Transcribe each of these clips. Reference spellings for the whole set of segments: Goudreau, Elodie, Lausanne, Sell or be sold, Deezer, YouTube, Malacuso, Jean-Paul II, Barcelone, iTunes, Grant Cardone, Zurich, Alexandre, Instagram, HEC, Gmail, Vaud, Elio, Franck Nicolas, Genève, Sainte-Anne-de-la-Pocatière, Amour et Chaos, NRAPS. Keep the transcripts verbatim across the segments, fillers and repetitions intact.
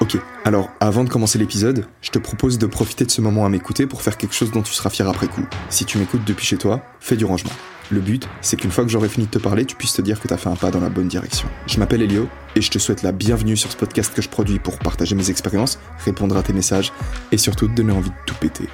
Ok, alors avant de commencer l'épisode, je te propose de profiter de ce moment à m'écouter pour faire quelque chose dont tu seras fier après coup. Si tu m'écoutes depuis chez toi, fais du rangement. Le but, c'est qu'une fois que j'aurai fini de te parler, tu puisses te dire que t'as fait un pas dans la bonne direction. Je m'appelle Elio, et je te souhaite la bienvenue sur ce podcast que je produis pour partager mes expériences, répondre à tes messages, et surtout te donner envie de tout péter.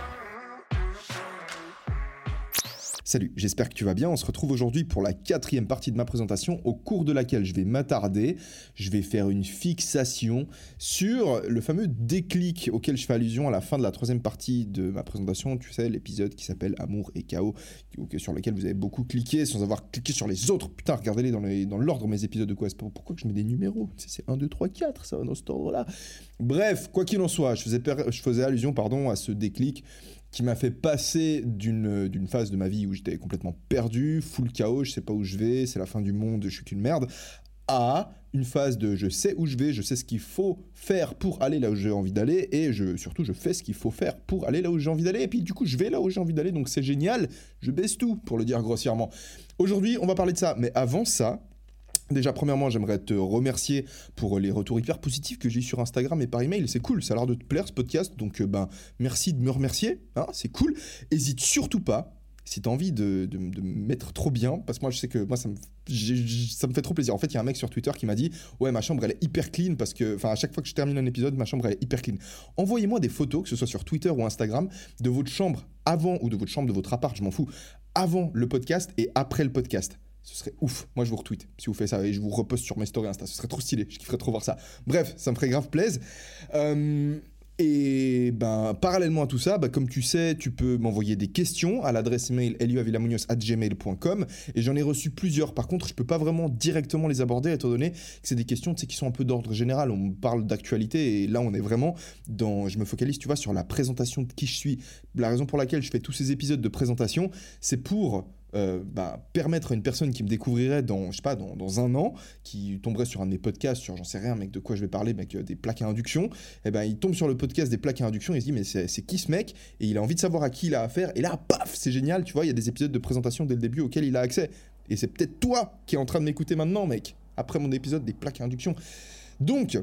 Salut, j'espère que tu vas bien. On se retrouve aujourd'hui pour la quatrième partie de ma présentation, au cours de laquelle je vais m'attarder, je vais faire une fixation sur le fameux déclic auquel je fais allusion à la fin de la troisième partie de ma présentation. Tu sais, l'épisode qui s'appelle Amour et Chaos, sur lequel vous avez beaucoup cliqué sans avoir cliqué sur les autres. Putain, regardez-les dans, les, dans l'ordre, mes épisodes de quoi. Pourquoi que je mets des numéros ? C'est un, deux, trois, quatre, ça va dans cet ordre-là. Bref, quoi qu'il en soit, je faisais, per... je faisais allusion pardon, à ce déclic qui m'a fait passer d'une, d'une phase de ma vie où j'étais complètement perdu, full chaos, je sais pas où je vais, c'est la fin du monde, je suis qu'une merde, à une phase de je sais où je vais, je sais ce qu'il faut faire pour aller là où j'ai envie d'aller, et je, surtout je fais ce qu'il faut faire pour aller là où j'ai envie d'aller, et puis du coup je vais là où j'ai envie d'aller, donc c'est génial, je baisse tout, pour le dire grossièrement. Aujourd'hui, on va parler de ça, mais avant ça... Déjà, premièrement, j'aimerais te remercier pour les retours hyper positifs que j'ai eu sur Instagram et par email. C'est cool, ça a l'air de te plaire ce podcast, donc ben, merci de me remercier, hein, c'est cool. Hésite surtout pas, si t'as envie de, de, de me mettre trop bien, parce que moi je sais que moi ça me, j'ai, j'ai, ça me fait trop plaisir. En fait, il y a un mec sur Twitter qui m'a dit « Ouais, ma chambre elle est hyper clean, parce que enfin à chaque fois que je termine un épisode, ma chambre elle est hyper clean. » Envoyez-moi des photos, que ce soit sur Twitter ou Instagram, de votre chambre avant, ou de votre chambre, de votre appart, je m'en fous, avant le podcast et après le podcast. Ce serait ouf, moi je vous retweet si vous faites ça et je vous reposte sur mes stories Insta, ce serait trop stylé, je kifferais trop voir ça. Bref, ça me ferait grave plaisir. Euh, et ben, parallèlement à tout ça, ben, comme tu sais, tu peux m'envoyer des questions à l'adresse email elio villa monios arobase gmail point com et j'en ai reçu plusieurs. Par contre, je peux pas vraiment directement les aborder étant donné que c'est des questions, tu sais, qui sont un peu d'ordre général, on parle d'actualité et là on est vraiment dans, je me focalise, tu vois, sur la présentation de qui je suis. La raison pour laquelle je fais tous ces épisodes de présentation, c'est pour... Euh, bah, permettre à une personne qui me découvrirait dans, je sais pas, dans, dans un an, qui tomberait sur un de mes podcasts, sur j'en sais rien mec de quoi je vais parler, mec, euh, des plaques à induction, et ben bah, il tombe sur le podcast des plaques à induction, il se dit mais c'est, c'est qui ce mec, et il a envie de savoir à qui il a affaire, et là paf, c'est génial, tu vois, il y a des épisodes de présentation dès le début auxquels il a accès, et c'est peut-être toi qui es en train de m'écouter maintenant mec, après mon épisode des plaques à induction. Donc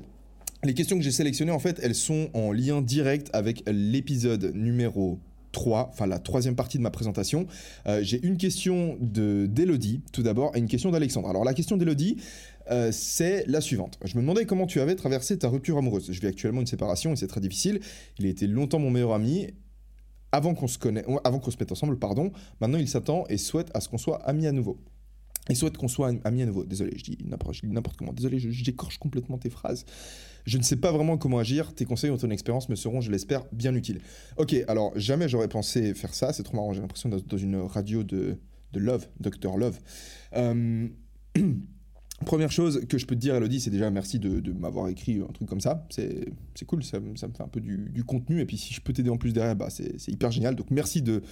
les questions que j'ai sélectionnées en fait, elles sont en lien direct avec l'épisode numéro trois, enfin la troisième partie de ma présentation. Euh, j'ai une question de, d'Elodie tout d'abord et une question d'Alexandre. Alors la question d'Elodie, euh, c'est la suivante. Je me demandais comment tu avais traversé ta rupture amoureuse. Je vis actuellement une séparation et c'est très difficile. Il a été longtemps mon meilleur ami avant qu'on se connaisse, avant qu'on se mette ensemble, pardon. Maintenant il s'attend et souhaite à ce qu'on soit amis à nouveau. Il souhaite qu'on soit amis à nouveau. Désolé, je dis n'importe, je dis n'importe comment. Désolé, je, j'écorche complètement tes phrases. Je ne sais pas vraiment comment agir. Tes conseils ou ton expérience me seront, je l'espère, bien utiles. Ok, alors jamais j'aurais pensé faire ça. C'est trop marrant. J'ai l'impression d'être dans une radio de, de Love, Docteur Love. Euh... Première chose que je peux te dire, Elodie, c'est déjà merci de, de m'avoir écrit un truc comme ça. C'est, c'est cool, ça, ça me fait un peu du, du contenu. Et puis si je peux t'aider en plus derrière, bah, c'est, c'est hyper génial. Donc merci de,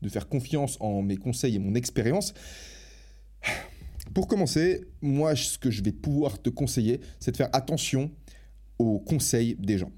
de faire confiance en mes conseils et mon expérience. Pour commencer, moi, ce que je vais pouvoir te conseiller, c'est de faire attention aux conseils des gens.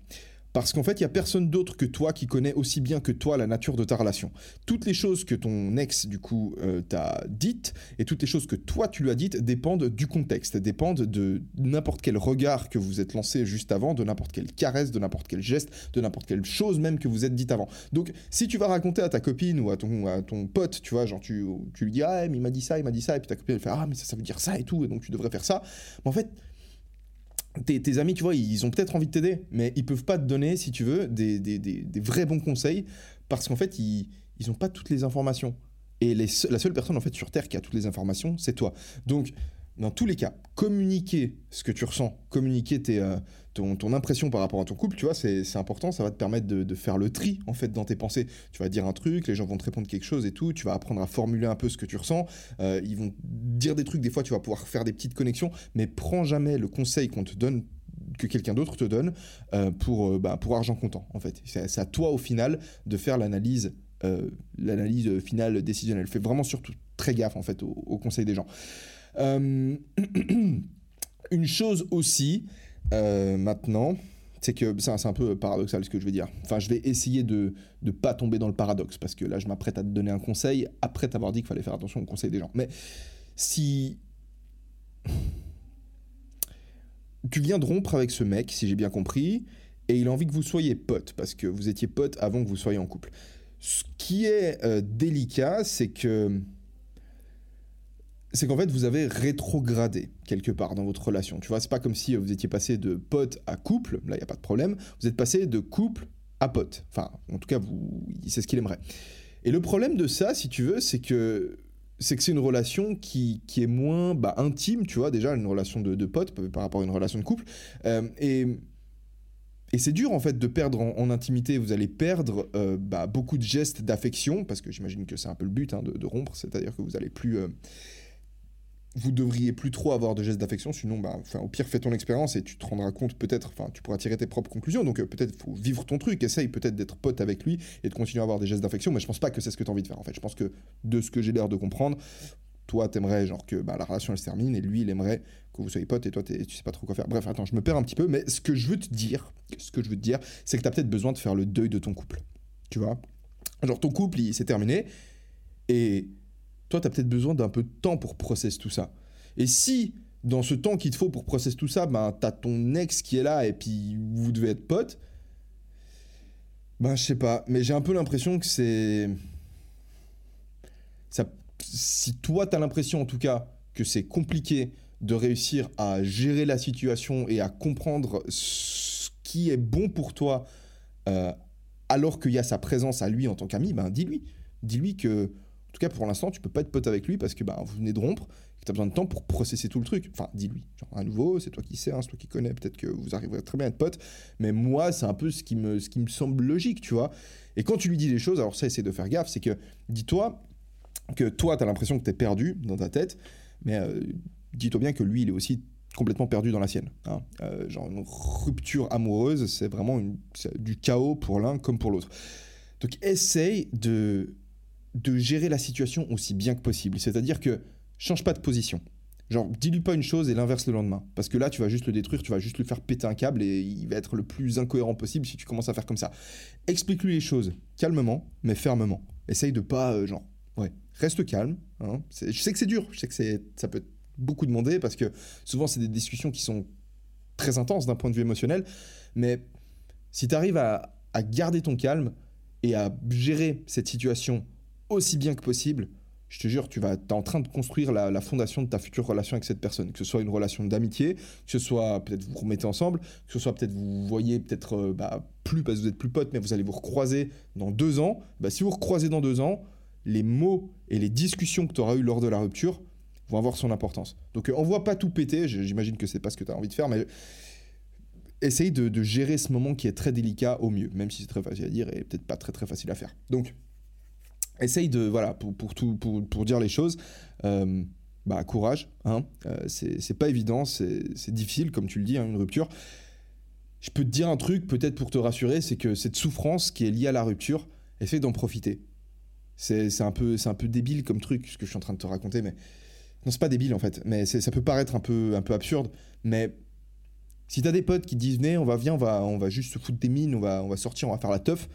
Parce qu'en fait, il n'y a personne d'autre que toi qui connaît aussi bien que toi la nature de ta relation. Toutes les choses que ton ex, du coup, euh, t'a dites et toutes les choses que toi, tu lui as dites dépendent du contexte, dépendent de n'importe quel regard que vous êtes lancé juste avant, de n'importe quelle caresse, de n'importe quel geste, de n'importe quelle chose même que vous êtes dite avant. Donc, si tu vas raconter à ta copine ou à ton, à ton pote, tu vois, genre tu, tu lui dis « Ah, mais il m'a dit ça, il m'a dit ça », et puis ta copine, elle fait « Ah, mais ça, ça veut dire ça et tout, et donc tu devrais faire ça », mais en fait... Tes, tes amis, tu vois, ils ont peut-être envie de t'aider, mais ils peuvent pas te donner, si tu veux, des, des, des, des vrais bons conseils, parce qu'en fait, ils n'ont pas toutes les informations. Et les, la seule personne, en fait, sur Terre qui a toutes les informations, c'est toi. Donc, dans tous les cas, communiquer ce que tu ressens, communiquer tes, euh, ton, ton impression par rapport à ton couple, tu vois, c'est, c'est important, ça va te permettre de, de faire le tri, en fait, dans tes pensées. Tu vas dire un truc, les gens vont te répondre quelque chose et tout, tu vas apprendre à formuler un peu ce que tu ressens, euh, ils vont dire des trucs, des fois, tu vas pouvoir faire des petites connexions, mais prends jamais le conseil qu'on te donne, que quelqu'un d'autre te donne, euh, pour, euh, bah, pour argent comptant, en fait. C'est, c'est à toi, au final, de faire l'analyse Euh, l'analyse finale décisionnelle. Fais vraiment surtout très gaffe en fait aux, aux conseils des gens. Euh... Une chose aussi euh, maintenant, c'est que ça, c'est un peu paradoxal ce que je vais dire. Enfin, je vais essayer de ne pas tomber dans le paradoxe parce que là, je m'apprête à te donner un conseil après t'avoir dit qu'il fallait faire attention aux conseils des gens. Mais si tu viens de rompre avec ce mec, si j'ai bien compris, et il a envie que vous soyez potes parce que vous étiez potes avant que vous soyez en couple. Ce qui est euh, délicat, c'est que c'est qu'en fait vous avez rétrogradé quelque part dans votre relation. Tu vois, c'est pas comme si vous étiez passé de pote à couple. Là, il y a pas de problème. Vous êtes passé de couple à pote. Enfin, en tout cas, vous, c'est ce qu'il aimerait. Et le problème de ça, si tu veux, c'est que c'est que c'est une relation qui qui est moins bah, intime. Tu vois, déjà une relation de, de pote par rapport à une relation de couple. Euh, et Et c'est dur en fait de perdre en, en intimité, vous allez perdre euh, bah, beaucoup de gestes d'affection, parce que j'imagine que c'est un peu le but hein, de, de rompre, c'est-à-dire que vous allez plus, euh, vous devriez plus trop avoir de gestes d'affection, sinon bah, au pire fais ton expérience et tu te rendras compte peut-être, enfin tu pourras tirer tes propres conclusions, donc euh, peut-être faut vivre ton truc, essaye peut-être d'être pote avec lui et de continuer à avoir des gestes d'affection, mais je pense pas que c'est ce que tu as envie de faire en fait, je pense que de ce que j'ai l'air de comprendre, toi t'aimerais genre que bah, la relation elle se termine et lui il aimerait que vous soyez potes et toi tu sais pas trop quoi faire. Bref, attends, je me perds un petit peu, mais ce que je veux te dire, ce que je veux te dire, c'est que t'as peut-être besoin de faire le deuil de ton couple, tu vois. Genre ton couple, il s'est terminé et toi t'as peut-être besoin d'un peu de temps pour processer tout ça. Et si dans ce temps qu'il te faut pour processer tout ça, ben t'as ton ex qui est là et puis vous devez être potes, ben je sais pas, mais j'ai un peu l'impression que c'est ça. Si toi t'as l'impression en tout cas que c'est compliqué de réussir à gérer la situation et à comprendre ce qui est bon pour toi euh, alors qu'il y a sa présence à lui en tant qu'ami, ben dis-lui. Dis-lui que, en tout cas pour l'instant, tu peux pas être pote avec lui parce que ben, vous venez de rompre et que t'as besoin de temps pour processer tout le truc. Enfin, dis-lui. Genre, à nouveau, c'est toi qui sais, hein, c'est toi qui connais, peut-être que vous arriverez très bien à être pote, mais moi, c'est un peu ce qui me, ce qui me semble logique, tu vois. Et quand tu lui dis les choses, alors ça, essaie de faire gaffe, c'est que dis-toi que toi, t'as l'impression que t'es perdu dans ta tête, mais... Euh, dis-toi bien que lui, il est aussi complètement perdu dans la sienne. Hein. Euh, genre une rupture amoureuse, c'est vraiment une, c'est du chaos pour l'un comme pour l'autre. Donc essaye de, de gérer la situation aussi bien que possible. C'est-à-dire que change pas de position. Genre dis-lui pas une chose et l'inverse le lendemain. Parce que là, tu vas juste le détruire, tu vas juste lui faire péter un câble et il va être le plus incohérent possible si tu commences à faire comme ça. Explique-lui les choses calmement, mais fermement. Essaye de pas, euh, genre, ouais, reste calme. Hein. C'est, je sais que c'est dur, je sais que c'est, ça peut être beaucoup demandé parce que souvent c'est des discussions qui sont très intenses d'un point de vue émotionnel, mais si tu arrives à, à garder ton calme et à gérer cette situation aussi bien que possible, je te jure, tu vas, t'es en train de construire la, la fondation de ta future relation avec cette personne, que ce soit une relation d'amitié, que ce soit peut-être vous vous remettez ensemble, que ce soit peut-être vous vous voyez peut-être euh, bah, plus parce que vous êtes plus potes, mais vous allez vous recroiser dans deux ans. Bah, si vous recroisez dans deux ans, les mots et les discussions que tu auras eues lors de la rupture vont avoir son importance. Donc euh, on voit pas tout péter, j'imagine que c'est pas ce que tu as envie de faire, mais essaye de, de gérer ce moment qui est très délicat au mieux, même si c'est très facile à dire et peut-être pas très très facile à faire. Donc essaye de, voilà, pour, pour, tout, pour, pour dire les choses, euh, bah, courage, hein, euh, c'est, c'est pas évident, c'est, c'est difficile, comme tu le dis, hein, une rupture. Je peux te dire un truc, peut-être pour te rassurer, c'est que cette souffrance qui est liée à la rupture, essaye d'en profiter. C'est, c'est, un peu, c'est un peu débile comme truc, ce que je suis en train de te raconter, mais... Non, c'est pas débile en fait, mais c'est, ça peut paraître un peu, un peu absurde, mais si t'as des potes qui te disent « Venez, on va, viens, on va, on va juste se foutre des mines, on va, on va sortir, on va faire la teuf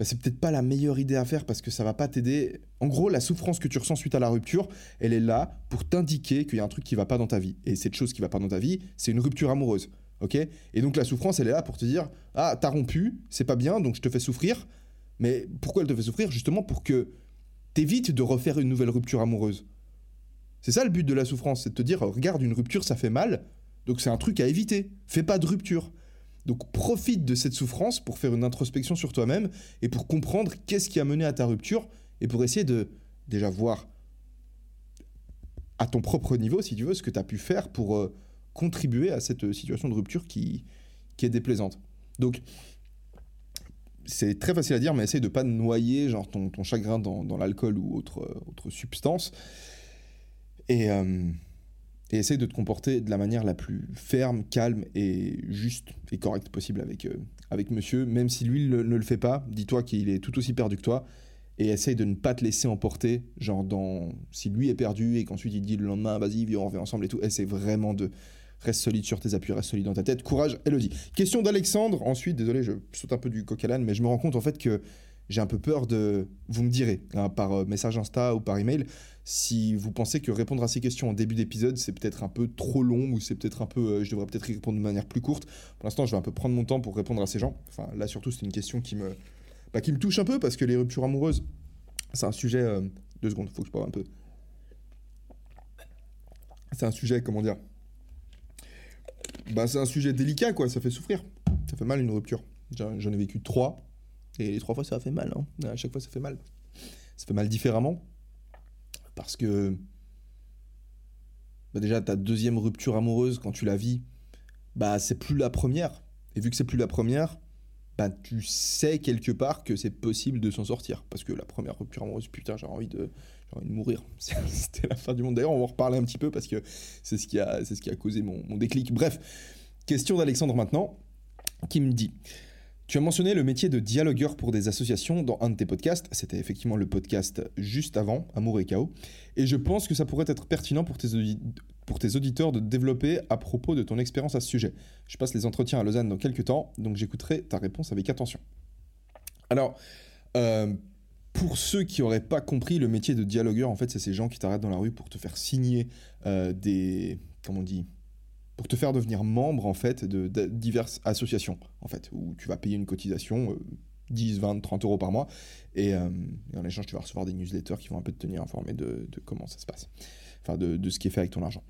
bah, », c'est peut-être pas la meilleure idée à faire parce que ça va pas t'aider. En gros, la souffrance que tu ressens suite à la rupture, elle est là pour t'indiquer qu'il y a un truc qui va pas dans ta vie. Et cette chose qui va pas dans ta vie, c'est une rupture amoureuse, ok ? Et donc la souffrance, elle est là pour te dire « Ah, t'as rompu, c'est pas bien, donc je te fais souffrir. » Mais pourquoi elle te fait souffrir ? Justement pour que t'évites de refaire une nouvelle rupture amoureuse. C'est ça le but de la souffrance, c'est de te dire, regarde, une rupture, ça fait mal, donc c'est un truc à éviter. Fais pas de rupture. Donc profite de cette souffrance pour faire une introspection sur toi-même et pour comprendre qu'est-ce qui a mené à ta rupture et pour essayer de déjà voir à ton propre niveau, si tu veux, ce que tu as pu faire pour euh, contribuer à cette situation de rupture qui, qui est déplaisante. Donc, c'est très facile à dire, mais essaye de ne pas noyer genre, ton, ton chagrin dans, dans l'alcool ou autre, euh, autre substance. Et, euh, et essaye de te comporter de la manière la plus ferme, calme et juste et correcte possible avec, euh, avec monsieur. Même si lui le, ne le fait pas, dis-toi qu'il est tout aussi perdu que toi. Et essaye de ne pas te laisser emporter, genre dans... si lui est perdu et qu'ensuite il te dit le lendemain, vas-y, viens, on revient ensemble et tout. Essaye vraiment de... Reste solide sur tes appuis, reste solide dans ta tête. Courage, Elodie. Question d'Alexandre. Ensuite, désolé, je saute un peu du coq à l'âne, mais je me rends compte en fait que j'ai un peu peur de... Vous me direz, hein, par message Insta ou par email, si vous pensez que répondre à ces questions en début d'épisode, c'est peut-être un peu trop long ou c'est peut-être un peu... Euh, je devrais peut-être y répondre de manière plus courte. Pour l'instant, je vais un peu prendre mon temps pour répondre à ces gens. Enfin, là, surtout, c'est une question qui me... Bah, qui me touche un peu parce que les ruptures amoureuses, c'est un sujet... Euh, deux secondes, faut que je parle un peu. C'est un sujet, comment dire... Bah, c'est un sujet délicat, quoi. Ça fait souffrir. Ça fait mal, une rupture. J'en, j'en ai vécu trois. Et les trois fois, ça a fait mal. Hein. À chaque fois, ça fait mal. Ça fait mal différemment. Parce que... Bah, déjà, ta deuxième rupture amoureuse, quand tu la vis, bah, c'est plus la première. Et vu que c'est plus la première... Bah, tu sais quelque part que c'est possible de s'en sortir. Parce que la première rupture amoureuse, putain, j'avais envie de, j'avais envie de mourir. C'était la fin du monde. D'ailleurs, on va en reparler un petit peu parce que c'est ce qui a, c'est ce qui a causé mon, mon déclic. Bref, question d'Alexandre maintenant, qui me dit... Tu as mentionné le métier de dialogueur pour des associations dans un de tes podcasts. C'était effectivement le podcast juste avant, Amour et Chaos. Et je pense que ça pourrait être pertinent pour tes, audi- pour tes auditeurs de développer à propos de ton expérience à ce sujet. Je passe les entretiens à Lausanne dans quelques temps, donc j'écouterai ta réponse avec attention. Alors, euh, pour ceux qui n'auraient pas compris, le métier de dialogueur, en fait, c'est ces gens qui t'arrêtent dans la rue pour te faire signer euh, des... Comment on dit ? Pour te faire devenir membre en fait de, de diverses associations en fait où tu vas payer une cotisation euh, dix, vingt, trente euros par mois et, euh, et en échange tu vas recevoir des newsletters qui vont un peu te tenir informé de, de comment ça se passe, enfin de, de ce qui est fait avec ton argent.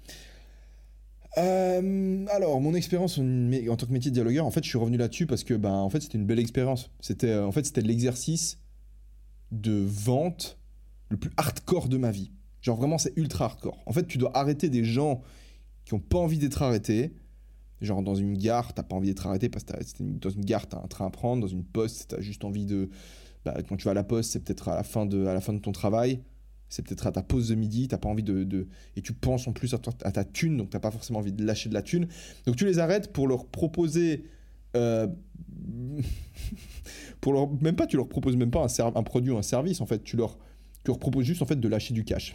Euh, alors mon expérience en, en tant que métier de dialogueur, en fait je suis revenu là-dessus parce que ben en fait c'était une belle expérience. C'était en fait c'était l'exercice de vente le plus hardcore de ma vie. Genre vraiment c'est ultra hardcore. En fait tu dois arrêter des gens qui n'ont pas envie d'être arrêtés. Genre dans une gare, t'as pas envie d'être arrêté parce que une, dans une gare, t'as un train à prendre. Dans une poste, t'as juste envie de... Bah, quand tu vas à la poste, c'est peut-être à la fin de, à la fin de ton travail. C'est peut-être à ta pause de midi. T'as pas envie de... de et tu penses en plus à, toi, à ta thune, donc t'as pas forcément envie de lâcher de la thune. Donc tu les arrêtes pour leur proposer... Euh, pour leur, même pas, tu leur proposes même pas un, ser, un produit ou un service. En fait, tu leur... Tu leur proposes juste en fait de lâcher du cash.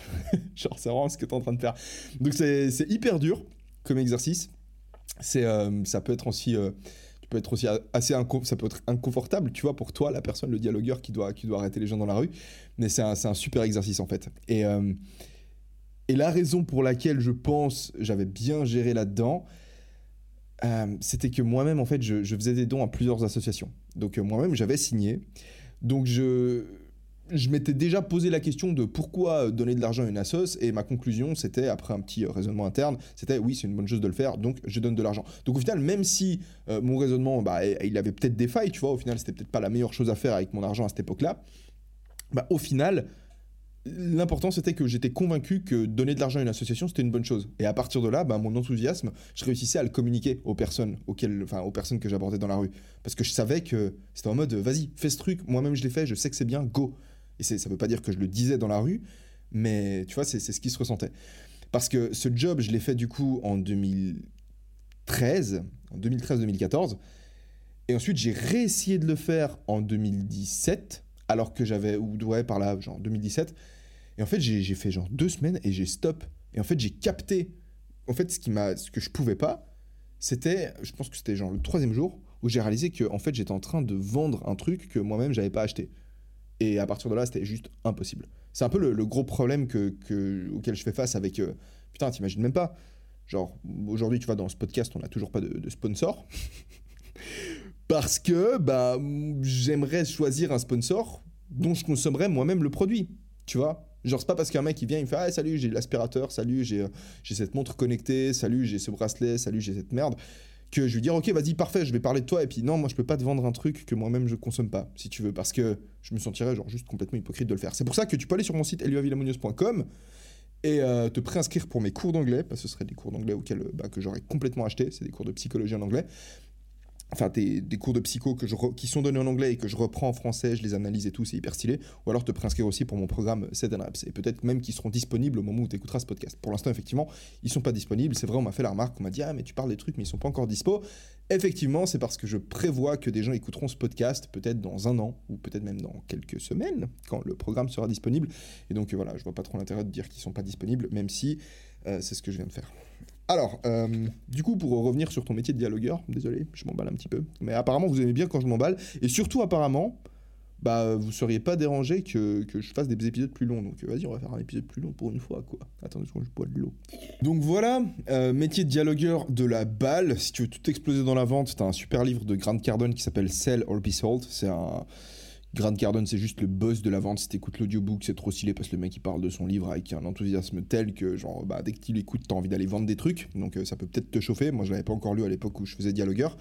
Genre c'est vraiment ce que tu es en train de faire. Donc c'est, c'est hyper dur comme exercice. C'est, euh, ça peut être aussi, euh, tu peux être aussi assez inco- ça peut être inconfortable, tu vois, pour toi, la personne, le dialogueur qui doit, qui doit arrêter les gens dans la rue. Mais c'est un, c'est un super exercice en fait. Et, euh, et la raison pour laquelle je pense j'avais bien géré là-dedans, euh, c'était que moi-même en fait je, je faisais des dons à plusieurs associations. Donc euh, moi-même j'avais signé. Donc je... Je m'étais déjà posé la question de pourquoi donner de l'argent à une assoce et ma conclusion, c'était, après un petit raisonnement interne, c'était oui, c'est une bonne chose de le faire, donc je donne de l'argent. Donc au final, même si euh, mon raisonnement, bah, il avait peut-être des failles, tu vois, au final, c'était peut-être pas la meilleure chose à faire avec mon argent à cette époque-là, bah, au final, l'important, c'était que j'étais convaincu que donner de l'argent à une association, c'était une bonne chose. Et à partir de là, bah, mon enthousiasme, je réussissais à le communiquer aux personnes, auxquelles, enfin, aux personnes que j'abordais dans la rue. Parce que je savais que c'était en mode, vas-y, fais ce truc, moi-même je l'ai fait, je sais que c'est bien, go. Et c'est, ça ne veut pas dire que je le disais dans la rue, mais tu vois, c'est, c'est ce qui se ressentait. Parce que ce job, je l'ai fait du coup en deux mille treize, en deux mille treize deux mille quatorze, et ensuite j'ai réessayé de le faire en deux mille dix-sept, alors que j'avais, ou ouais, par là, genre deux mille dix-sept, et en fait j'ai, j'ai fait genre deux semaines et j'ai stop. Et en fait j'ai capté, en fait ce, qui m'a, ce que je ne pouvais pas, c'était, je pense que c'était genre le troisième jour, où j'ai réalisé que en fait j'étais en train de vendre un truc que moi-même je n'avais pas acheté. Et à partir de là, c'était juste impossible. C'est un peu le, le gros problème que, que, auquel je fais face avec... Euh, putain, t'imagines même pas. Genre, aujourd'hui, tu vois, dans ce podcast, on n'a toujours pas de, de sponsor. Parce que bah, j'aimerais choisir un sponsor dont je consommerais moi-même le produit, tu vois. Genre, c'est pas parce qu'un mec, il vient, il me fait « Ah, salut, j'ai l'aspirateur, salut, j'ai, euh, j'ai cette montre connectée, salut, j'ai ce bracelet, salut, j'ai cette merde », que je lui dis « Ok, vas-y, parfait, je vais parler de toi. » Et puis non, moi, je peux pas te vendre un truc que moi-même, je consomme pas, si tu veux, parce que je me sentirais genre juste complètement hypocrite de le faire. C'est pour ça que tu peux aller sur mon site elio villa monios point com et euh, te préinscrire pour mes cours d'anglais, parce que ce seraient des cours d'anglais auxquels, bah, que j'aurais complètement acheté, c'est des cours de psychologie en anglais, enfin des, des cours de psycho que je re, qui sont donnés en anglais et que je reprends en français, je les analyse et tout, c'est hyper stylé. Ou alors te préinscrire aussi pour mon programme sept N R A P S, et peut-être même qu'ils seront disponibles au moment où tu écouteras ce podcast. Pour l'instant, effectivement, ils sont pas disponibles. C'est vrai, on m'a fait la remarque, on m'a dit « Ah, mais tu parles des trucs, mais ils sont pas encore dispo ». Effectivement, c'est parce que je prévois que des gens écouteront ce podcast peut-être dans un an ou peut-être même dans quelques semaines quand le programme sera disponible. Et donc voilà, je vois pas trop l'intérêt de dire qu'ils sont pas disponibles, même si euh, c'est ce que je viens de faire. Alors, euh, du coup, pour revenir sur ton métier de dialogueur, désolé, je m'emballe un petit peu, mais apparemment vous aimez bien quand je m'emballe, et surtout apparemment, bah vous seriez pas dérangé que, que je fasse des épisodes plus longs, donc vas-y, on va faire un épisode plus long pour une fois, quoi. Attendez, je bois de l'eau. Donc voilà, euh, métier de dialogueur de la balle. Si tu veux tout exploser dans la vente, t'as un super livre de Grant Cardone qui s'appelle Sell or be sold. C'est un... Grant Cardone, c'est juste le boss de la vente. Si t'écoutes l'audiobook, c'est trop stylé parce que le mec il parle de son livre avec un enthousiasme tel que, genre, bah, dès que tu l'écoutes, t'as envie d'aller vendre des trucs. Donc euh, ça peut peut-être te chauffer. Moi, je l'avais pas encore lu à l'époque où je faisais dialogueur.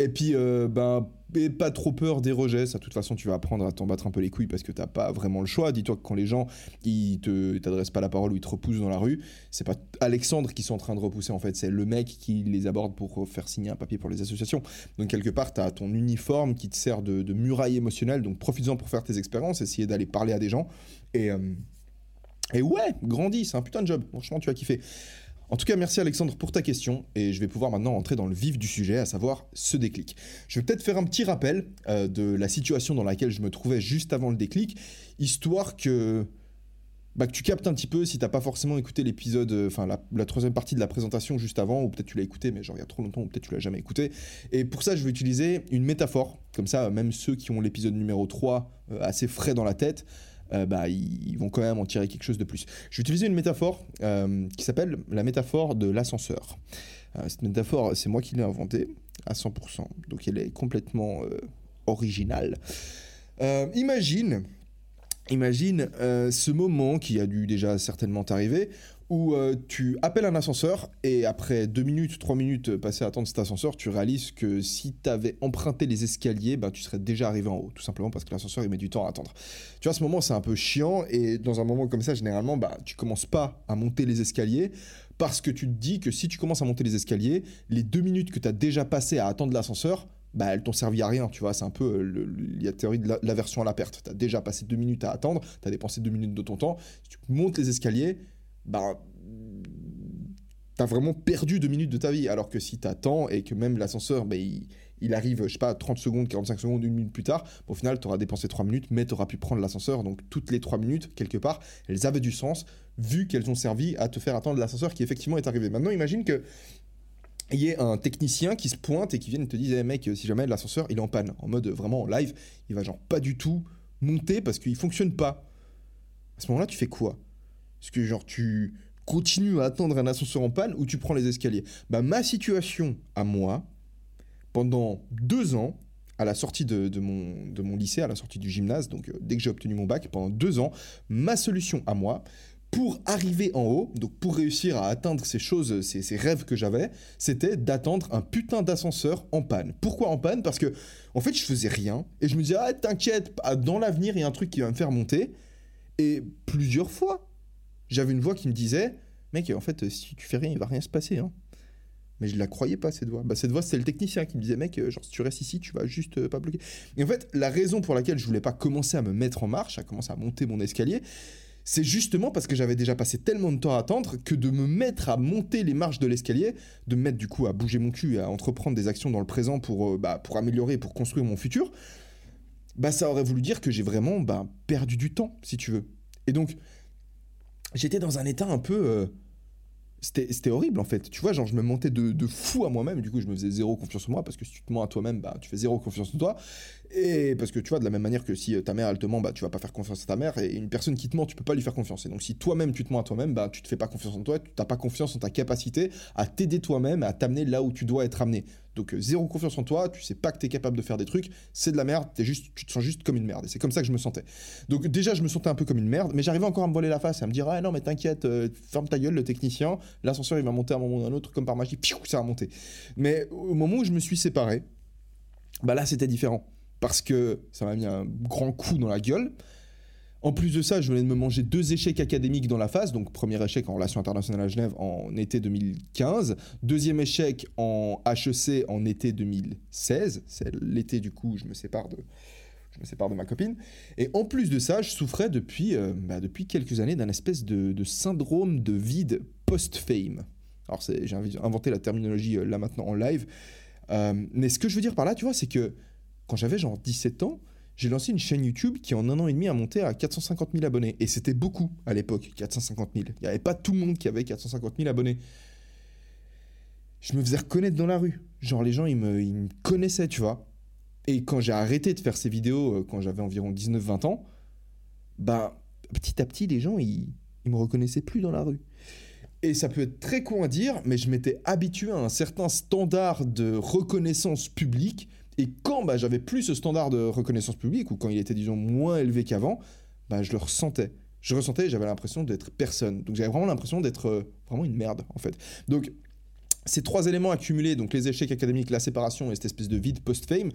Et puis, euh, bah, et pas trop peur des rejets. Ça, de toute façon, tu vas apprendre à t'en battre un peu les couilles parce que t'as pas vraiment le choix. Dis-toi que quand les gens, ils te, ils t'adressent pas la parole ou ils te repoussent dans la rue, c'est pas Alexandre qui sont en train de repousser, en fait. C'est le mec qui les aborde pour faire signer un papier pour les associations. Donc, quelque part, t'as ton uniforme qui te sert de, de muraille émotionnelle. Donc, profites-en pour faire tes expériences, essayer d'aller parler à des gens. Et, euh, et ouais, grandis, c'est un putain de job. Franchement, tu vas kiffer. En tout cas, merci Alexandre pour ta question, et je vais pouvoir maintenant entrer dans le vif du sujet, à savoir ce déclic. Je vais peut-être faire un petit rappel euh, de la situation dans laquelle je me trouvais juste avant le déclic, histoire que, bah, que tu captes un petit peu si t'as pas forcément écouté l'épisode, enfin euh, la, la troisième partie de la présentation juste avant, ou peut-être tu l'as écouté, mais genre il y a trop longtemps, ou peut-être tu l'as jamais écouté. Et pour ça, je vais utiliser une métaphore, comme ça, même ceux qui ont l'épisode numéro trois euh, assez frais dans la tête, Euh, bah, ils vont quand même en tirer quelque chose de plus. J'ai utilisé une métaphore euh, qui s'appelle la métaphore de l'ascenseur. Euh, cette métaphore, c'est moi qui l'ai inventée à cent pour cent, donc elle est complètement euh, originale. Euh, imagine, imagine euh, ce moment qui a dû déjà certainement t'arriver, où euh, tu appelles un ascenseur et après deux minutes, trois minutes passées à attendre cet ascenseur, tu réalises que si tu avais emprunté les escaliers, bah, tu serais déjà arrivé en haut, tout simplement parce que l'ascenseur il met du temps à attendre. Tu vois, à ce moment, c'est un peu chiant, et dans un moment comme ça, généralement, bah, tu commences pas à monter les escaliers parce que tu te dis que si tu commences à monter les escaliers, les deux minutes que tu as déjà passées à attendre l'ascenseur, bah, elles t'ont servi à rien, tu vois, c'est un peu le, le, la théorie de la, l'aversion à la perte. Tu as déjà passé deux minutes à attendre, tu as dépensé deux minutes de ton temps, si tu montes les escaliers, bah, t'as vraiment perdu deux minutes de ta vie, alors que si t'attends et que même l'ascenseur, bah, il, il arrive, je sais pas, trente secondes, quarante-cinq secondes, une minute plus tard, bah, au final, t'auras dépensé trois minutes, mais t'auras pu prendre l'ascenseur, donc toutes les trois minutes, quelque part, elles avaient du sens, vu qu'elles ont servi à te faire attendre l'ascenseur qui effectivement est arrivé. Maintenant, imagine que il y a un technicien qui se pointe et qui vient et te dit, hey, mec, si jamais l'ascenseur, il est en panne, en mode vraiment en live, il va genre pas du tout monter parce qu'il fonctionne pas. À ce moment-là, tu fais quoi ? Parce que genre tu continues à attendre un ascenseur en panne ou tu prends les escaliers. Bah ma situation à moi, pendant deux ans, à la sortie de, de, mon, de mon lycée, à la sortie du gymnase, donc euh, dès que j'ai obtenu mon bac, pendant deux ans, ma solution à moi, pour arriver en haut, donc pour réussir à atteindre ces choses, ces, ces rêves que j'avais, c'était d'attendre un putain d'ascenseur en panne. Pourquoi en panne ? Parce que en fait je faisais rien et je me disais, ah t'inquiète, dans l'avenir il y a un truc qui va me faire monter. Et plusieurs fois, j'avais une voix qui me disait, mec, en fait, si tu fais rien, il va rien se passer. Hein. Mais je la croyais pas, cette voix. Bah, cette voix, c'est le technicien qui me disait, mec, genre, si tu restes ici, tu vas juste euh, pas bloquer. Et en fait, la raison pour laquelle je voulais pas commencer à me mettre en marche, à commencer à monter mon escalier, c'est justement parce que j'avais déjà passé tellement de temps à attendre que de me mettre à monter les marches de l'escalier, de me mettre du coup à bouger mon cul et à entreprendre des actions dans le présent pour, euh, bah, pour améliorer, pour construire mon futur, bah, ça aurait voulu dire que j'ai vraiment bah, perdu du temps, si tu veux. Et donc, j'étais dans un état un peu... Euh, c'était, c'était horrible, en fait. Tu vois, genre, je me mentais de, de fou à moi-même. Du coup, je me faisais zéro confiance en moi parce que si tu te mens à toi-même, bah, tu fais zéro confiance en toi. Et parce que, tu vois, de la même manière que si ta mère, elle te ment, bah, tu vas pas faire confiance à ta mère. Et une personne qui te ment, tu peux pas lui faire confiance. Et donc, si toi-même, tu te mens à toi-même, bah, tu te fais pas confiance en toi. Tu t'as pas confiance en ta capacité à t'aider toi-même, à t'amener là où tu dois être amené. Donc, zéro confiance en toi, tu sais pas que t'es capable de faire des trucs, c'est de la merde, t'es juste, tu te sens juste comme une merde. Et c'est comme ça que je me sentais. Donc, déjà, je me sentais un peu comme une merde, mais j'arrivais encore à me voiler la face et à me dire, ah non, mais t'inquiète, euh, ferme ta gueule, le technicien, l'ascenseur, il va monter à un moment ou à un autre, comme par magie, piou, ça va monter. Mais au moment où je me suis séparé, bah là, c'était différent. Parce que ça m'a mis un grand coup dans la gueule. En plus de ça, je venais de me manger deux échecs académiques dans la face. Donc, premier échec en relations internationales à Genève en été deux mille quinze. Deuxième échec en H E C en été deux mille seize. C'est l'été, du coup, je me sépare de... Je me sépare de ma copine. Et en plus de ça, je souffrais depuis, euh, bah depuis quelques années d'un espèce de, de syndrome de vide post-fame. Alors, c'est, j'ai inventé la terminologie euh, là maintenant en live. Euh, mais ce que je veux dire par là, tu vois, c'est que quand j'avais genre dix-sept ans, j'ai lancé une chaîne YouTube qui en un an et demi a monté à quatre cent cinquante mille abonnés. Et c'était beaucoup à l'époque, quatre cent cinquante mille. Il n'y avait pas tout le monde qui avait quatre cent cinquante mille abonnés. Je me faisais reconnaître dans la rue. Genre, les gens, ils me, ils me connaissaient, tu vois. Et quand j'ai arrêté de faire ces vidéos, euh, quand j'avais environ dix-neuf vingt ans, bah, petit à petit, les gens, ils ne me reconnaissaient plus dans la rue. Et ça peut être très con à dire, mais je m'étais habitué à un certain standard de reconnaissance publique. Et quand bah, j'avais plus ce standard de reconnaissance publique, ou quand il était, disons, moins élevé qu'avant, bah, je le ressentais. Je ressentais, j'avais l'impression d'être personne. Donc j'avais vraiment l'impression d'être euh, vraiment une merde, en fait. Donc... ces trois éléments accumulés, donc les échecs académiques, la séparation et cette espèce de vide post-fame,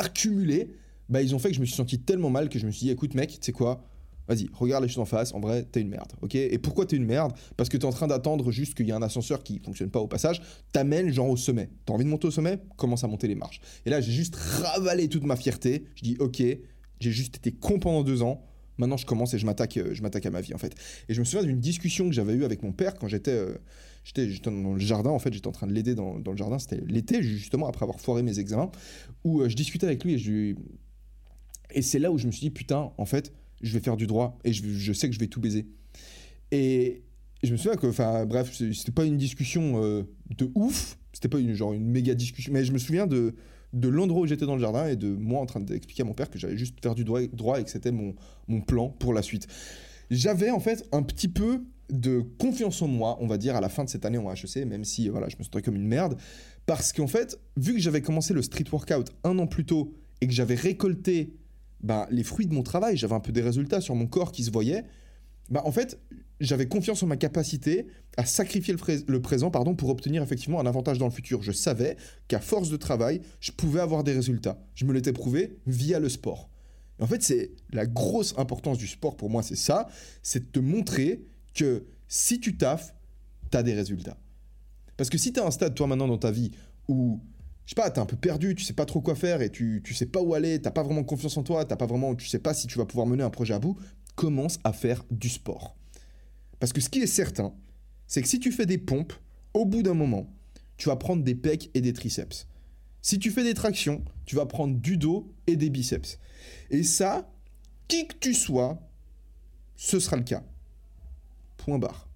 accumulés, bah, ils ont fait que je me suis senti tellement mal que je me suis dit, écoute mec, tu sais quoi, vas-y, regarde les choses en face, en vrai, t'es une merde, ok ? Et pourquoi t'es une merde ? Parce que t'es en train d'attendre juste qu'il y a un ascenseur qui fonctionne pas au passage, t'amène genre au sommet. T'as envie de monter au sommet ? Commence à monter les marches. Et là, j'ai juste ravalé toute ma fierté, je dis, ok, j'ai juste été con pendant deux ans, maintenant je commence et je m'attaque, je m'attaque à ma vie en fait. Et je me souviens d'une discussion que j'avais eue avec mon père quand j'étais... Euh, J'étais, j'étais dans le jardin, en fait, j'étais en train de l'aider dans, dans le jardin, c'était l'été, justement, après avoir foiré mes examens, où euh, je discutais avec lui et je lui... Et c'est là où je me suis dit, putain, en fait, je vais faire du droit et je, je sais que je vais tout baiser. Et je me souviens que, enfin, bref, c'était pas une discussion euh, de ouf, c'était pas une, genre une méga discussion, mais je me souviens de, de l'endroit où j'étais dans le jardin et de moi en train d'expliquer à mon père que j'allais juste faire du droit, droit et que c'était mon, mon plan pour la suite. J'avais, en fait, un petit peu... de confiance en moi, on va dire, à la fin de cette année en H E C, même si voilà, je me sentais comme une merde, parce qu'en fait, vu que j'avais commencé le street workout un an plus tôt et que j'avais récolté bah, les fruits de mon travail, j'avais un peu des résultats sur mon corps qui se voyaient, bah, en fait, j'avais confiance en ma capacité à sacrifier le, frais, le présent pardon, pour obtenir effectivement un avantage dans le futur. Je savais qu'à force de travail, je pouvais avoir des résultats. Je me l'étais prouvé via le sport. Et en fait, c'est la grosse importance du sport pour moi, c'est ça, c'est de te montrer que si tu taffes, t'as des résultats. Parce que si t'es à un stade, toi, maintenant, dans ta vie, où, je sais pas, t'es un peu perdu, tu sais pas trop quoi faire et tu, tu sais pas où aller, t'as pas vraiment confiance en toi, t'as pas vraiment, tu sais pas si tu vas pouvoir mener un projet à bout, commence à faire du sport. Parce que ce qui est certain, c'est que si tu fais des pompes, au bout d'un moment, tu vas prendre des pecs et des triceps. Si tu fais des tractions, tu vas prendre du dos et des biceps. Et ça, qui que tu sois, ce sera le cas. Point barre.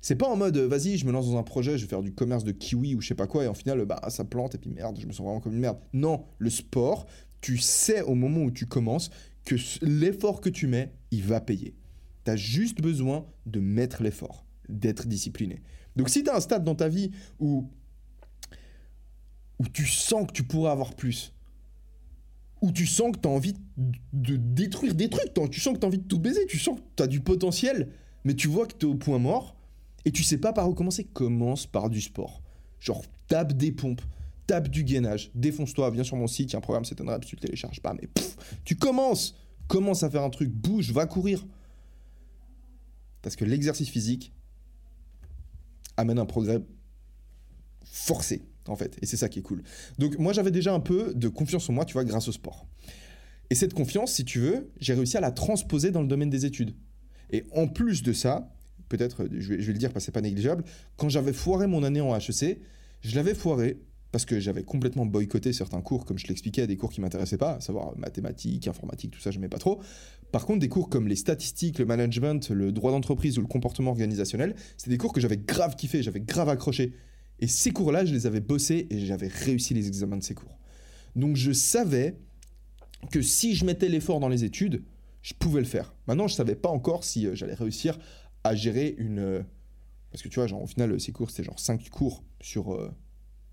C'est pas en mode vas-y, je me lance dans un projet, je vais faire du commerce de kiwi ou je sais pas quoi, et en final, bah ça plante, et puis merde, je me sens vraiment comme une merde. Non, le sport, tu sais au moment où tu commences que l'effort que tu mets, il va payer. T'as juste besoin de mettre l'effort, d'être discipliné. Donc si t'as un stade dans ta vie où, où tu sens que tu pourrais avoir plus, où tu sens que t'as envie de détruire des trucs, tu sens que t'as envie de tout baiser, tu sens que t'as du potentiel, mais tu vois que t'es au point mort et tu sais pas par où commencer. Commence par du sport. Genre, tape des pompes, tape du gainage, défonce-toi, viens sur mon site, il y a un programme, c'est un rap, tu le télécharges pas, mais pff, tu commences. Commence à faire un truc, bouge, va courir. Parce que l'exercice physique amène un progrès forcé, en fait. Et c'est ça qui est cool. Donc moi, j'avais déjà un peu de confiance en moi, tu vois, grâce au sport. Et cette confiance, si tu veux, j'ai réussi à la transposer dans le domaine des études. Et en plus de ça, peut-être, je vais, je vais le dire parce que c'est pas négligeable, quand j'avais foiré mon année en H E C, je l'avais foiré parce que j'avais complètement boycotté certains cours, comme je l'expliquais, des cours qui m'intéressaient pas, à savoir mathématiques, informatique, tout ça, je n'aimais pas trop. Par contre, des cours comme les statistiques, le management, le droit d'entreprise ou le comportement organisationnel, c'est des cours que j'avais grave kiffé, j'avais grave accroché. Et ces cours-là, je les avais bossés et j'avais réussi les examens de ces cours. Donc je savais que si je mettais l'effort dans les études, je pouvais le faire. Maintenant, je ne savais pas encore si euh, j'allais réussir à gérer une... Euh, parce que tu vois, genre, au final, euh, ces cours, c'était genre cinq cours sur... Euh,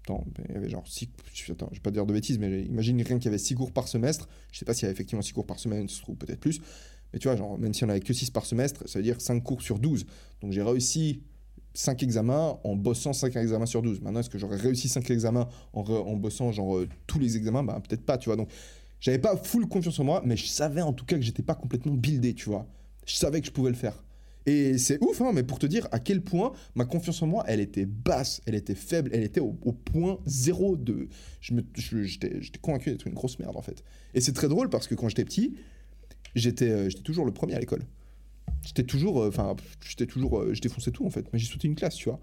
attends, il y avait genre six... Attends, je ne vais pas dire de bêtises, mais imagine quelqu'un qui avait six cours par semestre. Je ne sais pas s'il y avait effectivement six cours par semestre ou peut-être plus. Mais tu vois, genre, même si on n'avait que six par semestre, ça veut dire cinq cours sur douze. Donc j'ai réussi cinq examens en bossant cinq examens sur douze. Maintenant, est-ce que j'aurais réussi cinq examens en, re- en bossant genre euh, tous les examens ? Bah, peut-être pas, tu vois. Donc J'avais pas full confiance en moi, mais je savais en tout cas que j'étais pas complètement buildé, tu vois. Je savais que je pouvais le faire. Et c'est ouf, hein, mais pour te dire à quel point ma confiance en moi, elle était basse, elle était faible, elle était au, au point zéro virgule deux. Je me, je, j'étais, j'étais convaincu d'être une grosse merde, en fait. Et c'est très drôle parce que quand j'étais petit, j'étais, euh, j'étais toujours le premier à l'école. J'étais toujours, enfin, euh, j'étais toujours, euh, je défonçais tout, en fait. Mais j'ai sauté une classe, tu vois.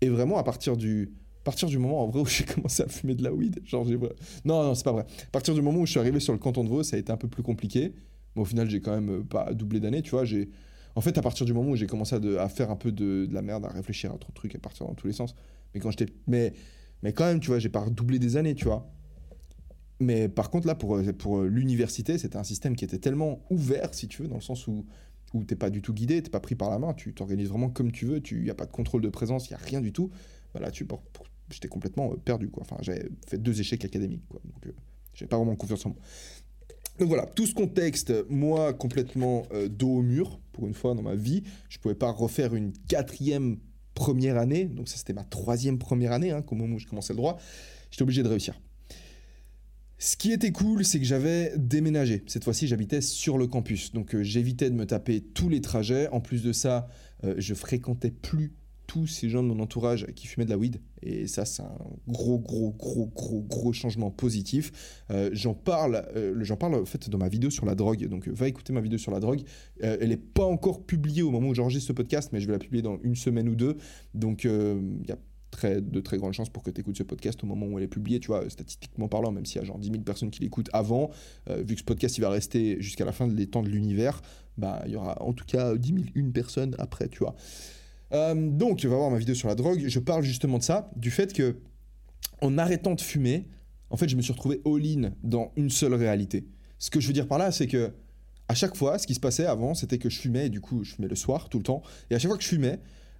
Et vraiment, à partir du... À partir du moment en vrai où j'ai commencé à fumer de la weed, genre j'ai... Non, non, c'est pas vrai. À partir du moment où je suis arrivé sur le canton de Vaud, ça a été un peu plus compliqué. Mais au final, j'ai quand même pas doublé d'années, tu vois. J'ai... En fait, à partir du moment où j'ai commencé à, de... à faire un peu de... de la merde, à réfléchir à trop de trucs, à partir dans tous les sens. Mais quand j'étais... Mais... Mais quand même, tu vois, j'ai pas redoublé des années, tu vois. Mais par contre, là, pour, pour l'université, c'était un système qui était tellement ouvert, si tu veux, dans le sens où, où t'es pas du tout guidé, t'es pas pris par la main, tu t'organises vraiment comme tu veux, tu... y a pas de contrôle de présence, y a rien du tout. Bah là-dessus, pour... pour... j'étais complètement perdu, quoi. Enfin, j'avais fait deux échecs académiques, quoi. Donc, euh, j'avais pas vraiment confiance en moi. Donc voilà, tout ce contexte, moi, complètement euh, dos au mur, pour une fois dans ma vie. Je pouvais pas refaire une quatrième première année. Donc ça, c'était ma troisième première année, hein, au moment où je commençais le droit. J'étais obligé de réussir. Ce qui était cool, c'est que j'avais déménagé. Cette fois-ci, j'habitais sur le campus. Donc euh, j'évitais de me taper tous les trajets. En plus de ça, euh, je fréquentais plus tous ces gens de mon entourage qui fumaient de la weed. Et ça, c'est un gros, gros, gros, gros, gros changement positif. Euh, j'en parle, euh, j'en parle en fait dans ma vidéo sur la drogue. Donc, va écouter ma vidéo sur la drogue. Euh, elle n'est pas encore publiée au moment où j'enregistre ce podcast, mais je vais la publier dans une semaine ou deux. Donc, il euh, y a très, de très grandes chances pour que tu écoutes ce podcast au moment où elle est publiée. Tu vois, statistiquement parlant, même s'il y a genre dix mille personnes qui l'écoutent avant, euh, vu que ce podcast, il va rester jusqu'à la fin des temps de l'univers, bah, il y aura en tout cas dix mille une personnes après, tu vois. Euh, donc, tu vas voir ma vidéo sur la drogue. Je parle justement de ça, du fait que en arrêtant de fumer, en fait, je me suis retrouvé all-in dans une seule réalité. Ce que je veux dire par là, c'est que à chaque fois, ce qui se passait avant, c'était que je fumais et du coup, je fumais le soir tout le temps. Et à chaque fois que je fumais,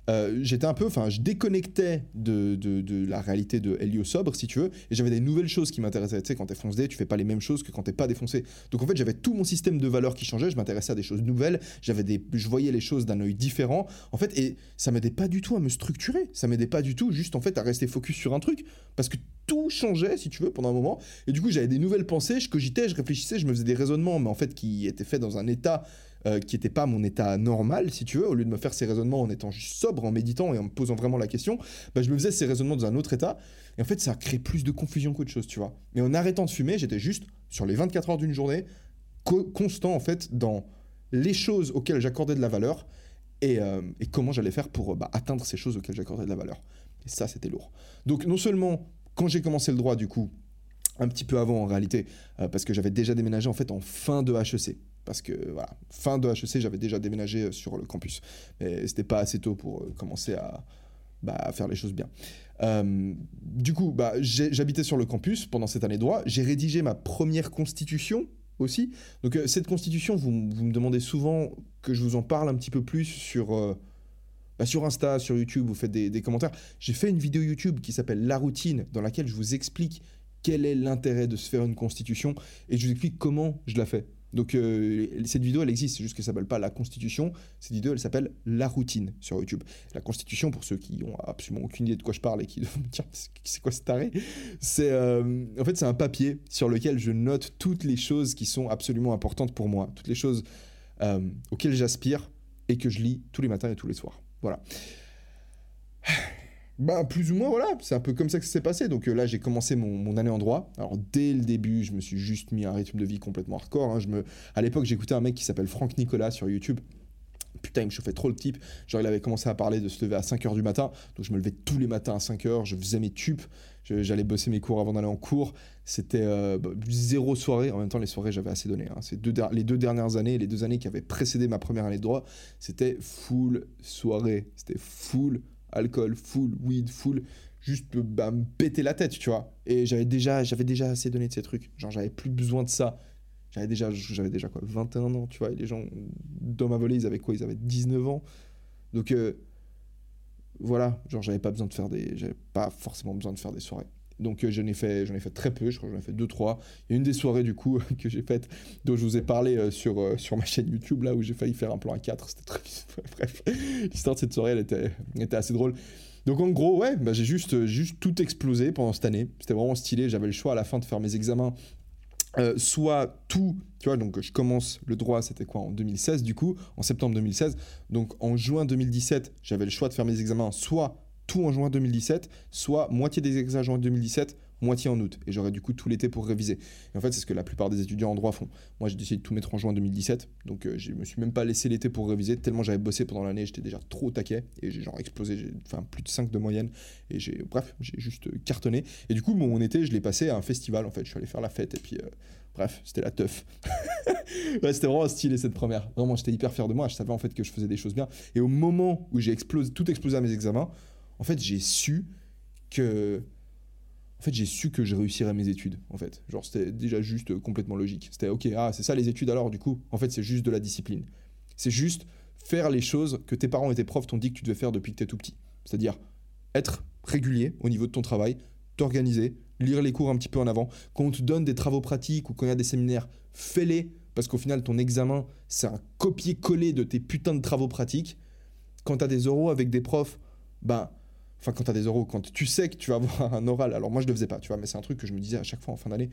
euh, j'étais un peu, enfin, je déconnectais de, de, de la réalité de Elio sobre, si tu veux. Et j'avais des nouvelles choses qui m'intéressaient. Tu sais, quand t'es foncé, tu fais pas les mêmes choses que quand t'es pas défoncé. Donc en fait, j'avais tout mon système de valeurs qui changeait. Je m'intéressais à des choses nouvelles. J'avais des, je voyais les choses d'un œil différent. En fait, et ça m'aidait pas du tout à me structurer. Ça m'aidait pas du tout, juste en fait, à rester focus sur un truc, parce que tout changeait, si tu veux, pendant un moment. Et du coup, j'avais des nouvelles pensées. Je cogitais, je réfléchissais, je me faisais des raisonnements, mais en fait, qui étaient faits dans un état. Euh, qui n'était pas mon état normal, si tu veux. Au lieu de me faire ces raisonnements en étant juste sobre, en méditant et en me posant vraiment la question, bah, je me faisais ces raisonnements dans un autre état. Et en fait, ça crée plus de confusion qu'autre chose, tu vois. Mais en arrêtant de fumer, j'étais juste, sur les vingt-quatre heures d'une journée, co- constant, en fait, dans les choses auxquelles j'accordais de la valeur et, euh, et comment j'allais faire pour euh, bah, atteindre ces choses auxquelles j'accordais de la valeur. Et ça, c'était lourd. Donc, non seulement, quand j'ai commencé le droit, du coup, un petit peu avant, en réalité, euh, parce que j'avais déjà déménagé, en fait, en fin de H E C. Parce que, voilà, fin de H E C, j'avais déjà déménagé sur le campus. Mais c'était pas assez tôt pour commencer à, bah, à faire les choses bien. Euh, du coup, bah, j'ai, j'habitais sur le campus pendant cette année de droit. J'ai rédigé ma première constitution aussi. Donc, euh, cette constitution, vous, vous me demandez souvent que je vous en parle un petit peu plus sur, euh, bah, sur Insta, sur YouTube, vous faites des, des commentaires. J'ai fait une vidéo YouTube qui s'appelle « La routine » dans laquelle je vous explique quel est l'intérêt de se faire une constitution et je vous explique comment je la fais. Donc euh, cette vidéo elle existe, c'est juste qu'elle s'appelle pas la constitution, cette vidéo elle s'appelle la routine sur YouTube. La constitution, pour ceux qui ont absolument aucune idée de quoi je parle et qui doivent me dire c'est quoi ce taré, c'est euh, en fait c'est un papier sur lequel je note toutes les choses qui sont absolument importantes pour moi, toutes les choses euh, auxquelles j'aspire et que je lis tous les matins et tous les soirs. Voilà. Bah, plus ou moins, voilà, c'est un peu comme ça que ça s'est passé. Donc euh, là, j'ai commencé mon, mon année en droit. Alors, dès le début, je me suis juste mis à un rythme de vie complètement hardcore. Hein. Je me... À l'époque, j'écoutais un mec qui s'appelle Franck Nicolas sur YouTube. Putain, il me chauffait trop le type. Genre, il avait commencé à parler de se lever à cinq heures du matin. Donc, je me levais tous les matins à cinq heures. Je faisais mes tubes. Je, j'allais bosser mes cours avant d'aller en cours. C'était euh, bah, zéro soirée. En même temps, les soirées, j'avais assez donné. Hein. Ces deux, les deux dernières années, les deux années qui avaient précédé ma première année de droit, c'était full soirée. C'était full alcool, full weed, full, juste bah, me péter la tête, tu vois. Et j'avais déjà, j'avais déjà assez donné de ces trucs. Genre, j'avais plus besoin de ça. J'avais déjà, j'avais déjà quoi, vingt et un ans, tu vois. Et les gens, dans ma volée, ils avaient quoi? Ils avaient dix-neuf ans. Donc, euh, voilà. Genre, j'avais pas besoin de faire des, j'avais pas forcément besoin de faire des soirées. Donc, euh, j'en ai fait, j'en ai fait très peu. Je crois que j'en ai fait deux trois. Il y a une des soirées, du coup, que j'ai faite, dont je vous ai parlé euh, sur, euh, sur ma chaîne YouTube, là, où j'ai failli faire un plan A quatre. C'était très... Bref, l'histoire de cette soirée, elle était, elle était assez drôle. Donc, en gros, ouais, bah, j'ai juste, juste tout explosé pendant cette année. C'était vraiment stylé. J'avais le choix, à la fin, de faire mes examens Euh, soit tout, tu vois, donc je commence le droit, c'était quoi, en deux mille seize du coup, en septembre deux mille seize, donc en juin deux mille dix-sept, j'avais le choix de faire mes examens, soit tout en juin deux mille dix-sept, soit moitié des examens en juin deux mille dix-sept, moitié en août, et j'aurais du coup tout l'été pour réviser. Et en fait, c'est ce que la plupart des étudiants en droit font. Moi, j'ai décidé de tout mettre en juin deux mille dix-sept, donc euh, je me suis même pas laissé l'été pour réviser, tellement j'avais bossé pendant l'année, j'étais déjà trop taquet, et j'ai genre explosé, j'ai enfin, plus de cinq de moyenne, et j'ai, bref, j'ai juste cartonné. Et du coup, bon, mon été, je l'ai passé à un festival, en fait, je suis allé faire la fête, et puis euh, bref, c'était la teuf. Ouais, c'était vraiment stylé cette première, vraiment, j'étais hyper fier de moi, je savais en fait que je faisais des choses bien, et au moment où j'ai explosé, tout explosé à mes examens, en fait, j'ai su que... En fait, j'ai su que je réussirais mes études, en fait. Genre, c'était déjà juste euh, complètement logique. C'était, ok, ah, c'est ça les études, alors, du coup, en fait, c'est juste de la discipline. C'est juste faire les choses que tes parents et tes profs t'ont dit que tu devais faire depuis que t'es tout petit. C'est-à-dire être régulier au niveau de ton travail, t'organiser, lire les cours un petit peu en avant. Quand on te donne des travaux pratiques ou quand il y a des séminaires, fais-les, parce qu'au final, ton examen, c'est un copier-coller de tes putains de travaux pratiques. Quand t'as des oraux avec des profs, ben... Enfin, quand t'as des oraux, quand tu sais que tu vas avoir un oral. Alors moi, je le faisais pas, tu vois, mais c'est un truc que je me disais à chaque fois en fin d'année.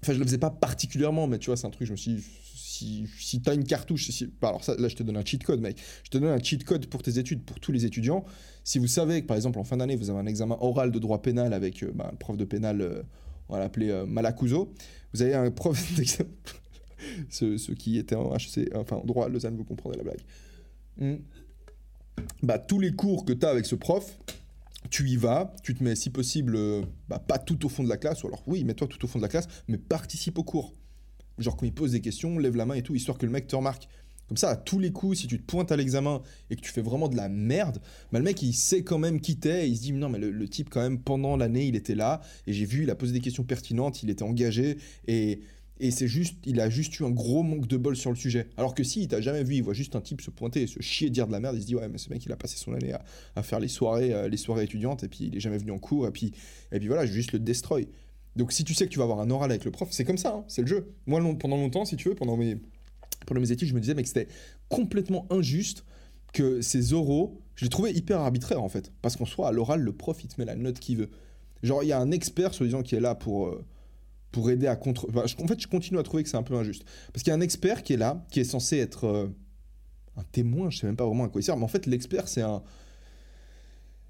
Enfin, je le faisais pas particulièrement, mais tu vois, c'est un truc, je me suis dit, si, si t'as une cartouche, si, bah, alors ça, là, je te donne un cheat code, mec. Je te donne un cheat code pour tes études, pour tous les étudiants. Si vous savez que, par exemple, en fin d'année, vous avez un examen oral de droit pénal avec euh, bah, le prof de pénal, euh, on va l'appeler euh, Malacuso, vous avez un prof d'examen... ceux, ceux qui étaient en H E C, enfin, en droit à Lausanne, vous comprenez la blague. Mm. Bah, tous les cours que tu as avec ce prof, tu y vas, tu te mets si possible, euh, bah, pas tout au fond de la classe, ou alors oui, mets-toi tout au fond de la classe, mais participe au cours. Genre quand il pose des questions, lève la main et tout, histoire que le mec te remarque. Comme ça, à tous les coups, si tu te pointes à l'examen et que tu fais vraiment de la merde, bah, le mec, il sait quand même qui t'es, il se dit, non, mais le, le type, quand même, pendant l'année, il était là, et j'ai vu, il a posé des questions pertinentes, il était engagé, et... Et c'est juste, il a juste eu un gros manque de bol sur le sujet. Alors que si, il t'a jamais vu, il voit juste un type se pointer, se chier, dire de la merde, il se dit ouais, mais ce mec, il a passé son année à, à faire les soirées, euh, les soirées étudiantes, et puis il est jamais venu en cours, et puis, et puis voilà, juste le destroy. Donc si tu sais que tu vas avoir un oral avec le prof, c'est comme ça, hein, c'est le jeu. Moi, long, pendant longtemps, si tu veux, pendant mes, pendant mes études, je me disais, mec, c'était complètement injuste que ces oraux, je les trouvais hyper arbitraires en fait, parce qu'en soi, à l'oral, le prof, il te met la note qu'il veut. Genre, il y a un expert, soi-disant, qui est là pour. Euh, pour aider à contre... Enfin, je, en fait, je continue à trouver que c'est un peu injuste. Parce qu'il y a un expert qui est là, qui est censé être euh, un témoin, je sais même pas vraiment à quoi il sert, mais en fait, l'expert, c'est un...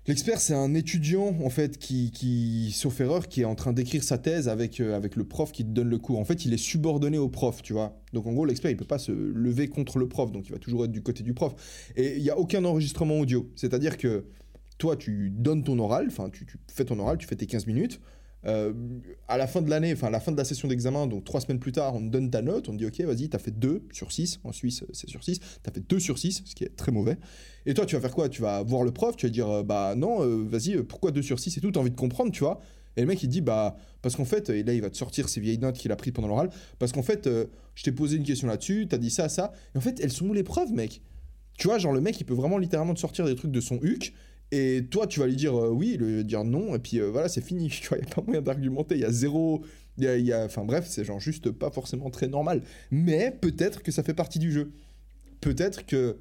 L'expert, c'est un étudiant, en fait, qui, qui sauf erreur, qui est en train d'écrire sa thèse avec, euh, avec le prof qui te donne le cours. En fait, il est subordonné au prof, tu vois. Donc, en gros, l'expert, il peut pas se lever contre le prof, donc il va toujours être du côté du prof. Et il n'y a aucun enregistrement audio. C'est-à-dire que toi, tu donnes ton oral, enfin, tu, tu fais ton oral, tu fais tes quinze minutes... Euh, à la fin de l'année, enfin à la fin de la session d'examen, donc trois semaines plus tard, on te donne ta note, on te dit ok, vas-y, t'as fait deux sur six, en Suisse c'est sur six, t'as fait deux sur six, ce qui est très mauvais. Et toi, tu vas faire quoi? Tu vas voir le prof, tu vas dire euh, bah non, euh, vas-y, euh, pourquoi deux sur six et tout, t'as envie de comprendre, tu vois. Et le mec il dit bah, parce qu'en fait, et là il va te sortir ces vieilles notes qu'il a prises pendant l'oral, parce qu'en fait, euh, je t'ai posé une question là-dessus, t'as dit ça, ça, et en fait, elles sont où les preuves, mec? Tu vois, genre le mec il peut vraiment littéralement te sortir des trucs de son huc. Et toi, tu vas lui dire euh, oui, lui dire non, et puis euh, voilà, c'est fini. Tu vois, il n'y a pas moyen d'argumenter, il y a zéro... Y a, y a, enfin bref, c'est genre juste pas forcément très normal. Mais peut-être que ça fait partie du jeu. Peut-être que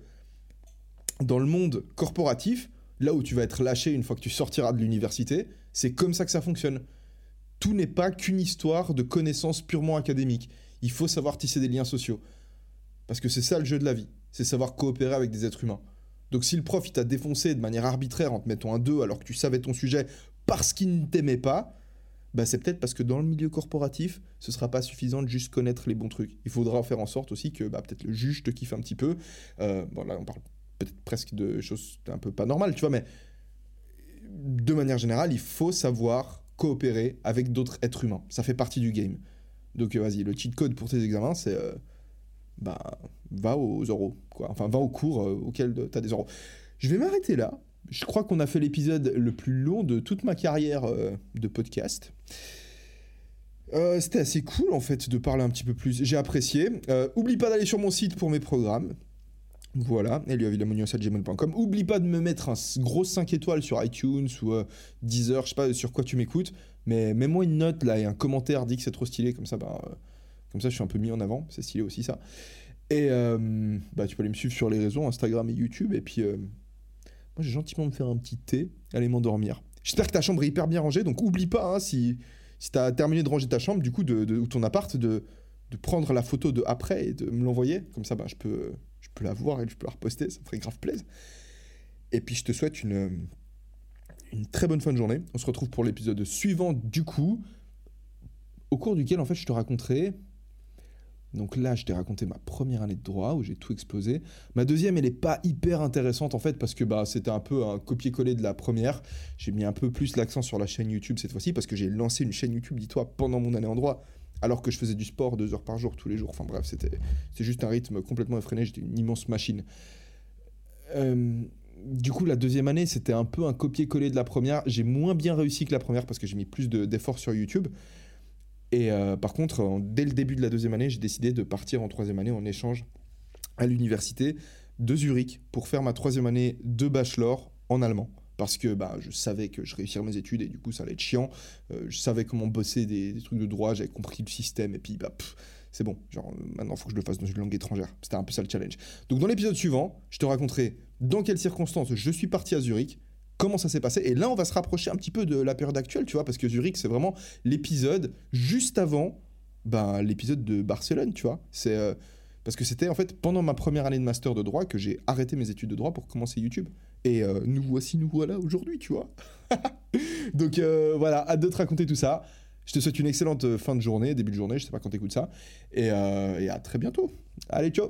dans le monde corporatif, là où tu vas être lâché une fois que tu sortiras de l'université, c'est comme ça que ça fonctionne. Tout n'est pas qu'une histoire de connaissances purement académiques. Il faut savoir tisser des liens sociaux. Parce que c'est ça le jeu de la vie, c'est savoir coopérer avec des êtres humains. Donc si le prof il t'a défoncé de manière arbitraire en te mettant un deux alors que tu savais ton sujet parce qu'il ne t'aimait pas, bah c'est peut-être parce que dans le milieu corporatif, ce sera pas suffisant de juste connaître les bons trucs. Il faudra faire en sorte aussi que bah, peut-être le juge te kiffe un petit peu. Euh, bon là on parle peut-être presque de choses un peu pas normales, tu vois, mais de manière générale, il faut savoir coopérer avec d'autres êtres humains. Ça fait partie du game. Donc euh, vas-y, le cheat code pour tes examens, c'est... Euh, bah, va aux oraux, quoi. Enfin, va aux cours euh, auxquels de, t'as des oraux. Je vais m'arrêter là. Je crois qu'on a fait l'épisode le plus long de toute ma carrière euh, de podcast. Euh, c'était assez cool, en fait, de parler un petit peu plus. J'ai apprécié. Euh, oublie pas d'aller sur mon site pour mes programmes. Voilà, elio villa monios arobase gmail point com. Oublie pas de me mettre un gros cinq étoiles sur iTunes ou euh, Deezer, je sais pas sur quoi tu m'écoutes. Mais mets-moi une note, là, et un commentaire, dis que c'est trop stylé, comme ça, bah... Euh, Comme ça, je suis un peu mis en avant. C'est stylé aussi, ça. Et euh, bah, tu peux aller me suivre sur les réseaux, Instagram et YouTube. Et puis, euh, moi, je vais gentiment me faire un petit thé, aller m'endormir. J'espère que ta chambre est hyper bien rangée. Donc, oublie pas, hein, si, si tu as terminé de ranger ta chambre, du coup, de, de, ou ton appart, de, de prendre la photo de après et de me l'envoyer. Comme ça, bah, je, peux, je peux la voir et je peux la reposter. Ça me ferait grave plaisir. Et puis, je te souhaite une, une très bonne fin de journée. On se retrouve pour l'épisode suivant, du coup, au cours duquel, en fait, je te raconterai... Donc là, je t'ai raconté ma première année de droit où j'ai tout explosé. Ma deuxième, elle n'est pas hyper intéressante en fait parce que bah, c'était un peu un copier-coller de la première. J'ai mis un peu plus l'accent sur la chaîne YouTube cette fois-ci parce que j'ai lancé une chaîne YouTube, dis-toi, pendant mon année en droit alors que je faisais du sport deux heures par jour, tous les jours. Enfin bref, c'était, c'était juste un rythme complètement effréné. J'étais une immense machine. Euh, du coup, la deuxième année, c'était un peu un copier-coller de la première. J'ai moins bien réussi que la première parce que j'ai mis plus de, d'efforts sur YouTube. Et euh, par contre, en, dès le début de la deuxième année, j'ai décidé de partir en troisième année en échange à l'université de Zurich pour faire ma troisième année de bachelor en allemand. Parce que bah, je savais que je réussirais mes études et du coup, ça allait être chiant. Euh, je savais comment bosser des, des trucs de droit, j'avais compris le système et puis bah, pff, c'est bon. Genre, maintenant, il faut que je le fasse dans une langue étrangère. C'était un peu ça le challenge. Donc, dans l'épisode suivant, je te raconterai dans quelles circonstances je suis parti à Zurich, comment ça s'est passé. Et là, on va se rapprocher un petit peu de la période actuelle, tu vois, parce que Zurich, c'est vraiment l'épisode juste avant ben, l'épisode de Barcelone, tu vois. C'est, euh, parce que c'était, en fait, pendant ma première année de master de droit que j'ai arrêté mes études de droit pour commencer YouTube. Et euh, nous voici, nous voilà aujourd'hui, tu vois. Donc, euh, voilà, hâte de te raconter tout ça. Je te souhaite une excellente fin de journée, début de journée, je sais pas quand t'écoutes ça. Et, euh, et à très bientôt. Allez, ciao.